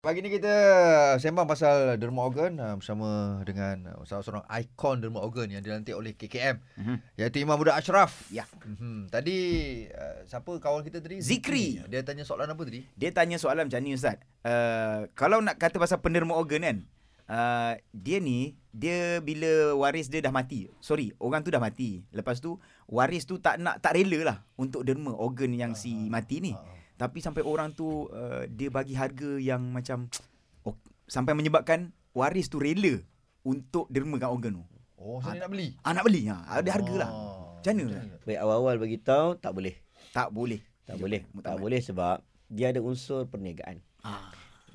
Pagi ni kita sembang pasal derma organ bersama dengan salah seorang ikon derma organ yang dilantik oleh KKM, iaitu Imam Muda Ashraf. Ya. Tadi siapa kawan kita tadi? Zikri. Dia tanya soalan apa tadi? Dia tanya soalan macam ni, Ustaz. Kalau nak kata pasal penderma organ kan, dia bila waris dia dah mati. Sorry, orang tu dah mati. Lepas tu waris tu tak relalah untuk derma organ yang si mati ni. Tapi sampai orang tu dia bagi harga yang macam sampai menyebabkan waris tu rela untuk derma kat organ tu. Oh, saya nak beli. Nak beli. Ada hargalah. Macam mana? Baik, awal-awal bagi tahu tak boleh. Tak boleh sebab dia ada unsur perniagaan.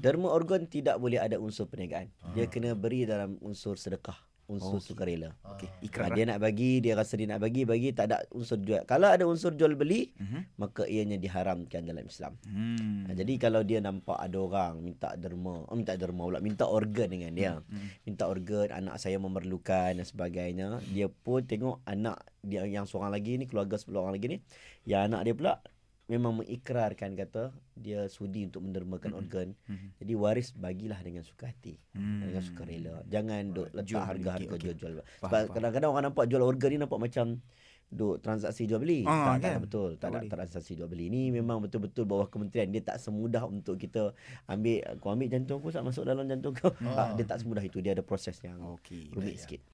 Derma organ tidak boleh ada unsur perniagaan. Dia kena beri dalam unsur sedekah, unsur sukarela. Okey, ikrar. Dia nak bagi, dia rasa dia nak bagi, tak ada unsur jual. Kalau ada unsur jual beli, maka ianya diharamkan dalam Islam. Jadi kalau dia nampak ada orang minta organ dengan dia. Minta organ, anak saya memerlukan dan sebagainya, dia pun tengok anak dia yang seorang lagi ni, keluarga sebelah orang lagi ni, yang anak dia pula memang mengikrarkan kata dia sudi untuk mendermakan organ. Jadi waris bagilah dengan suka hati, dengan suka rela. Jangan duk letak harga-harga jual-jual. Sebab kadang-kadang orang nampak jual organ ni nampak macam duk transaksi jual beli. Tak betul. Tak ada transaksi jual beli. Ni memang betul-betul bawah kementerian. Dia tak semudah untuk kita ambil jantung aku masuk dalam jantung kau. Dia tak semudah itu. Dia ada proses yang rumit sikit.